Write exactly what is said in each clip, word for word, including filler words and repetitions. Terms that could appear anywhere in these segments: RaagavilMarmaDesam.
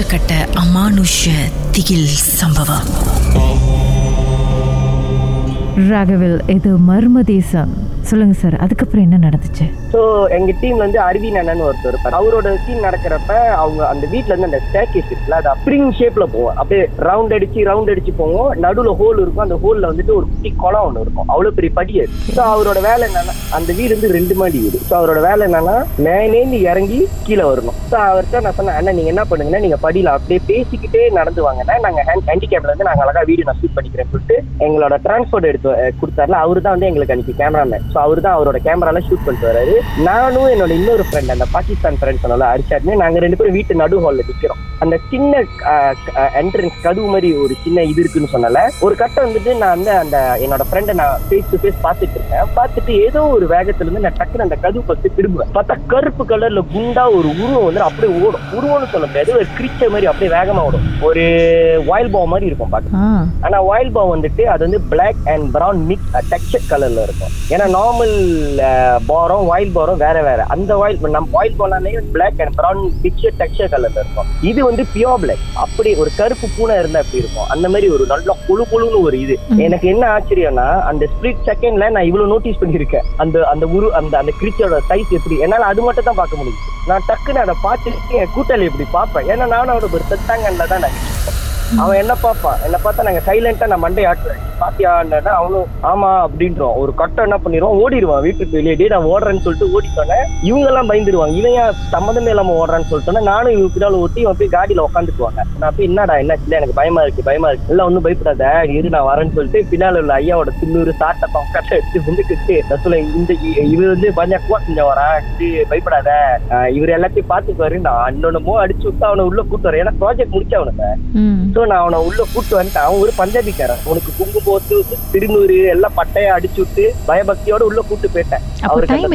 உச்சக்கட்ட அமானுஷ திகில் சம்பவம். ராகவில், இது மர்ம தேசம். சொல்லுங்க சார், அதுக்கப்புறம் என்ன நடந்துச்சு? ஸோ எங்க டீம்ல இருந்து அருவின் அண்ணன் ஒருத்தர் இருப்பார். அவரோட சீன் நடக்கிறப்ப அவங்க அந்த வீட்டுல இருந்து அந்த ஸ்டேர்கேஸ் இருக்குல்ல, அது ஸ்ப்ரிங் ஷேப்ல போவோம். அப்படியே ரவுண்ட் அடிச்சு ரவுண்ட் அடிச்சு போவோம். நடுவுல ஹோல் இருக்கும். அந்த ஹோல்ல வந்துட்டு ஒரு குட்டி குளம் ஒன்று இருக்கும். அவ்வளவு பெரிய படியே. ஸோ அவரோட வேலை என்னன்னா, அந்த வீடு வந்து ரெண்டு மாடி வீடு. ஸோ அவரோட வேலை என்னன்னா, மேலேந்து இறங்கி கீழே வரணும். ஸோ அவர்கிட்ட நான் சொன்னேன், அண்ணா நீங்க என்ன பண்ணுங்கன்னா, நீங்க படியில அப்படியே பேசிக்கிட்டே நடந்து வாங்கன்னா நாங்க ஹேண்டிகேப்ல இருந்து நாங்க அழகா வீடு நான் ஷூட் பண்ணிக்கிறேன்னு சொல்லிட்டு எங்களோட டிரான்ஸ்போர்ட் எடுத்து கொடுத்தாருல. அவரு தான் வந்து எங்களுக்கு அன்னைக்கு கேமராமேன். ஸோ அவரு தான் அவரோட கேமரால ஷூட் பண்ணிட்டு வராரு. நானும் என்னோட இன்னொரு ஃப்ரெண்ட், அந்த பாகிஸ்தான் ஃப்ரெண்ட் சொன்னால அடிச்சாருமே, நாங்கள் ரெண்டு பேரும் வீட்டு நடு ஹாலில் நிற்கிறோம். அந்த சின்ன என்ட்ரன்ஸ் கதவு மாதிரி ஒரு சின்ன இது இருக்குன்னு சொன்னால, ஒரு கட்டம் வந்துட்டு நான் வந்து அந்த என்னோட ஃப்ரெண்டை நான் ஃபேஸ் டு ஃபேஸ் பார்த்துட்டு இருக்கேன். பார்த்துட்டு ஏதோ ஒரு வேகத்துல இருந்து நான் டக்குன்னு அந்த கதவு பார்த்து திரும்புவேன். பார்த்தா கருப்பு கலர்ல குண்டா ஒரு உருவம் வந்து அப்படியே ஓடும். உருவம்னு சொல்ல முடியாது, ஒரு கிரீச்சர் மாதிரி அப்படியே வேகமா ஓடும். ஒரு வாயில் பாவ் மாதிரி இருக்கும் பார்க்க. ஆனா வாயில் பாவ் வந்துட்டு அது வந்து black and brown mix texture கலர்ல இருக்கும். ஏன்னா நார்மல் பாரம் வாயில் பாரம் வேற வேற. அந்த வாயில் நம்ம வாயில் பாலானே black and brown mix texture கலர்ல இருக்கும். இது வந்து பியோர் பிளாக். அப்படி ஒரு கருப்பு பூனை இருந்தா அப்படி இருக்கும். அந்த மாதிரி ஒரு நல்ல குழு குழுன்னு ஒரு இது. எனக்கு என்ன ஆச்சரியம்னா, அந்த ஸ்பிளிட் செகண்ட்ல நான் இவ்வளவு நோட்டீஸ் பண்ணிருக்கேன் அந்த அந்த உரு அந்த அந்த கிரீச்சரோட சைஸ் எப்படி. என்னால அது மட்டும் தான் பார்க்க முடியும். நான் டக்குன்னு அதை பார்த்துட்டு என் கூட்டாளி எப்படி பார்ப்பேன். ஏன்னா நானும் அவனோட ஒரு தத்தாங்கல்ல தான் நான் அவன் என்ன பார்ப்பான். என்ன பார்த்தா நாங்க சைலண்டா நான் மண்டே ஆட்டுவேன். பாத்தியான்னா அவனும் ஆமா அப்படின்றோம். ஒரு கட்டம் என்ன பண்ணிடுவோம், ஓடிடுவான் வீட்டுக்கு வெளியே. நான் ஓடுறேன்னு சொல்லிட்டு ஓடிட்டோன்னே இவங்க எல்லாம் பயந்துருவாங்க. இவன் சம்மந்தமே இல்லாம ஓடுறான்னு சொல்லிட்டோன்னா நானும் இவங்க பின்னால ஓட்டி இவன் போய் காடியில உட்காந்துக்குவாங்க. நான் போய் என்னடா என்னாச்சுல, எனக்கு பயமா இருக்கு பயமா இருக்கு. எல்லாம் ஒன்றும் பயப்படாத இரு நான் வரேன்னு சொல்லிட்டு பின்னால உள்ள ஐயாவோட திண்ணூறு சாட்டப்பா கட்ட எடுத்து வந்துக்கிட்டு நான் சொல்ல, இந்த இவர் வந்து பஞ்சா கூட செஞ்ச வரான், பயப்படாத இவர் எல்லாத்தையும் பாத்துக்குவாரு. நான் அண்ணனமோ அடிச்சு விட்டு அவனை உள்ள கூட்டு வரேன். ஏன்னா ப்ராஜெக்ட் முடிச்சவனுங்க. ஸோ நான் அவனை உள்ள கூட்டு வந்துட்டு அவன் ஒரு பஞ்சாபிக்காரன். அவனுக்கு குங்கு போட்டு திருநூறு எல்லாம் பட்டையை அடிச்சு விட்டு பயபக்தியோட உள்ள கூட்டு போயிட்டேன். அவருக்கு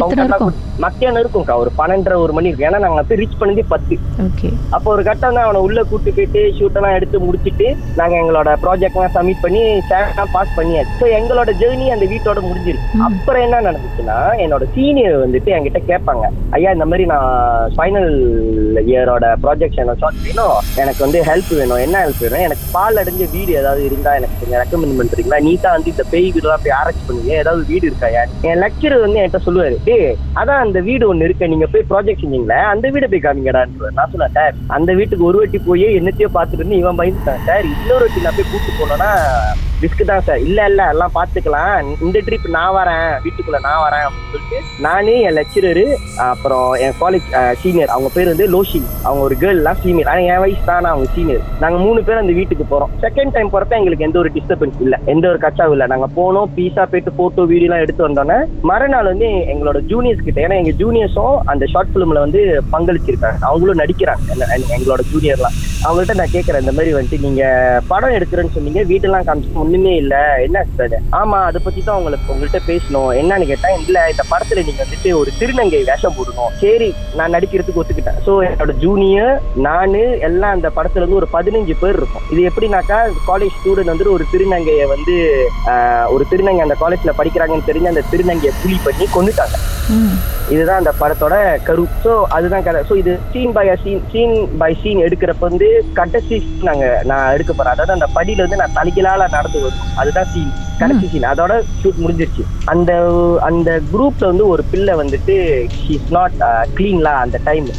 மத்தியானம் இருக்கும்க்கா, ஒரு பன்னெண்டரை ஒரு மணி இருக்கும். ஏன்னா நாங்க போய் ரீச் பண்ணதே பத்து. அப்போ ஒரு கட்டம் தான் அவனை உள்ள கூட்டு போயிட்டு ஷூட்டெல்லாம் எடுத்து முடிச்சுட்டு நாங்க எங்களோட ப்ராஜெக்ட் எல்லாம் சப்மிட் பண்ணி சேனெல்லாம் பாஸ் பண்ணியாச்சு. ஸோ எங்களோட ஜேர்னி அந்த வீட்டோட முடிஞ்சிருக்கு. அப்புறம் என்ன நடந்துச்சுன்னா, என்னோட சீனியர் வந்துட்டு என்கிட்ட கேட்பாங்க, ஐயா இந்த மாதிரி நான் ஃபைனல் இயரோட ப்ராஜெக்ட் ஷார்ட் வேணும், எனக்கு வந்து ஹெல்ப் வேணும், என்ன ஹெல்ப் வேணும், எனக்கு பால் அடைஞ்ச வீடு ஏதாவது இருந்தா எனக்கு கொஞ்சம் ரெக்கமெண்ட் பண்றீங்களா, நீட்டா வந்து இந்த பேய் வீடுலாம் போய் ஆராய்ச்சி பண்ணுங்க, ஏதாவது வீடு இருக்கா. என் லெக்சரர் வந்து என்கிட்ட சொல்லுவாரு, டே அதான் அந்த வீடு ஒண்ணு இருக்க, நீங்க போய் ப்ராஜெக்ட் செஞ்சீங்களா, அந்த வீடை போய் காமிங்கடான்னு. நான் சொன்னேன், சார் அந்த வீட்டுக்கு ஒரு வாட்டி போய் என்னத்தையோ பார்த்துட்டு இருந்து இவன் பயந்துட்டான் சார், இன்னொரு வாட்டி நான் போய் கூப்பிட்டு போனோம்னா ரிஸ்க் தான் சார். இல்ல இல்ல எல்லாம் பாத்துக்கலாம், இந்த ட்ரிப் நான் வரேன், வீட்டுக்குள்ள நான் வரேன் அப்படின்னு சொல்லிட்டு நானே என் லெக்சரரு அப்புறம் என் காலேஜ் சீனியர், அவங்க பேர் வந்து லோஷி, அவங்க ஒரு கேர்ள் எல்லாம் சீனியர். ஆனா என் வயசு தானே அவங்க சீனியர். நாங்க மூணு பேர் அந்த வீட்டுக்கு போறோம். செகண்ட் டைம் போறப்ப எங்களுக்கு எந்த ஒரு டிஸ்டர்பன்ஸ் இல்ல, எந்த ஒரு கச்சாவும் இல்ல. நாங்க போனோம், பீஸா போயிட்டு போட்டோ வீடியோ எல்லாம் எடுத்து வந்தோன்னே மறுநாள் வந்து எங்களோட ஜூனியர்ஸ் கிட்ட, ஏன்னா எங்க ஜூனியர்ஸும் அந்த ஷார்ட் பிலிம்ல வந்து பங்களிச்சிருக்காங்க, அவங்களும் நடிக்கிறாங்க எங்களோட ஜூனியர்லாம். அவங்கள்ட்ட நான் கேட்கறேன், இந்த மாதிரி வந்துட்டு நீங்க படம் எடுக்கிறேன்னு சொன்னீங்க, வீட்டெல்லாம் காமிச்சு ஒண்ணுமே இல்ல, என்ன சார்? ஆமா அதை பத்தி தான் உங்களுக்கு உங்கள்கிட்ட பேசணும். என்னன்னு கேட்டா, இல்ல இந்த படத்துல நீங்க வந்துட்டு ஒரு திருநங்கை வேஷம் போடணும். சரி நான் நடிக்கிறதுக்கு ஒத்துக்கிட்டேன். சோ என்னோட ஜூனியர் நானு எல்லாம் அந்த படத்துல இருந்து ஒரு பதினஞ்சு பேர் இருக்கும். இது எப்படின்னாக்கா, காலேஜ் ஸ்டூடெண்ட் வந்துட்டு ஒரு திருநங்கைய வந்து ஒரு திருநங்கை அந்த காலேஜ்ல படிக்கிறாங்கன்னு தெரிஞ்சு அந்த திருநங்கையை புலி பண்ணி கொண்டுட்டாங்க. இதுதான் அந்த படத்தோட கரு. ஸோ அதுதான் கதை. ஸோ இது scene by scene scene by scene எடுக்கிறப்ப வந்து கடைசி நாங்க நான் எடுக்க போறேன். அதாவது அந்த படியில வந்து நான் தலைகளால நடந்து வரும். அதுதான் சீன், கடைசி சீன். அதோட ஷூட் முடிஞ்சிருச்சு. அந்த அந்த குரூப்ல வந்து ஒரு பிள்ளை வந்துட்டு ஷீ இஸ் நாட் கிளீன்லா அந்த டைம்.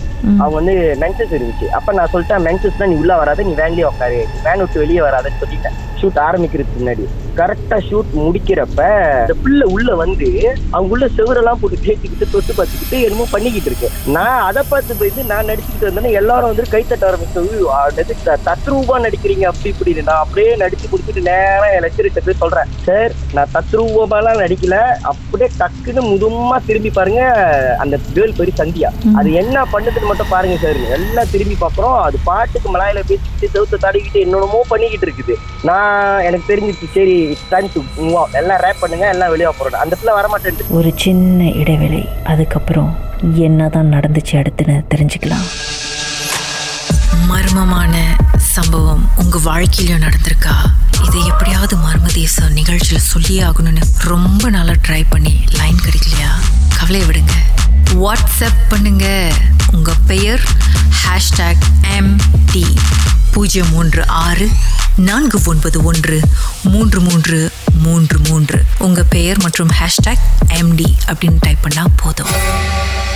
அவங்க வந்து மென்சஸ் இருந்துச்சு. அப்ப நான் சொல்லிட்டேன், மென்சஸ் தான், நீ உள்ள வராது, நீ வேன்லயே உட்காரு, வேன் விட்டு வெளியே வராதுன்னு சொல்லிட்டேன். ஷூட் ஆரம்பிக்கிறதுக்கு முன்னாடி கரெக்டா ஷூட் முடிக்கிறப்ப அந்த பிள்ளை உள்ள வந்து அவங்க உள்ள செவரெல்லாம் போட்டு கேட்டுக்கிட்டு தொட்டு பார்த்துக்கிட்டு என்னமோ பண்ணிக்கிட்டு இருக்கு. நான் அதை பார்த்து போயிட்டு நான் நடிச்சுக்கிட்டு வந்தேன்னா எல்லாரும் வந்து கைத்தட்ட ஆரம்பிச்சு, தத்ரூபா நடிக்கிறீங்க அப்படி இப்படின்னு. நான் அப்படியே நடிச்சு கொடுத்துட்டு நேரம் என் லெக்சரர்கிட்ட போய் சொல்றேன், சார் நான் தத்ரூபாலாம் நடிக்கல, அப்படியே டக்குன்னு முதுமா திரும்பி பாருங்க, அந்த கேர்ள் பேரு சந்தியா, அது என்ன பண்ணதுன்னு மட்டும் பாருங்க சார். எல்லாம் திரும்பி பார்க்குறோம், அது பாட்டுக்கு மலையில பேசிக்கிட்டு செவத்தை தாடிக்கிட்டு என்னென்னமோ பண்ணிக்கிட்டு இருக்குது. நான் எனக்கு தெரிஞ்சிச்சு, சரி எல்லாம் ரேப் பண்ணுங்க, எல்லாம் வெளியே போறோம். அந்த பிள்ளை வரமாட்டேன். ஒரு சின்ன இடைவேளை, அதுக்கப்புறம் என்னதான் நடந்துச்சு அடுத்துன்னு தெரிஞ்சுக்கலாம். மர்மமான சம்பவம் உங்க வாழ்க்கையிலும் நடந்திருக்கா? இதை எப்படியாவது மர்ம தேசம் நிகழ்ச்சியில சொல்லியே ஆகணும்னு ரொம்ப நாளா ட்ரை பண்ணி லைன் கிடைக்கலையா? கவலை விடுங்க, வாட்ஸ்அப் பண்ணுங்க. உங்க பெயர் ஹேஷ்டாக் எம்டி பூஜ்ஜியம் மூன்று ஆறு நான்கு ஒன்பது ஒன்று மூன்று மூன்று மூன்று மூன்று உங்கள் பெயர் மற்றும் ஹேஷ்டாக் எம்டி அப்படின்னு டைப் பண்ணால் போதும்.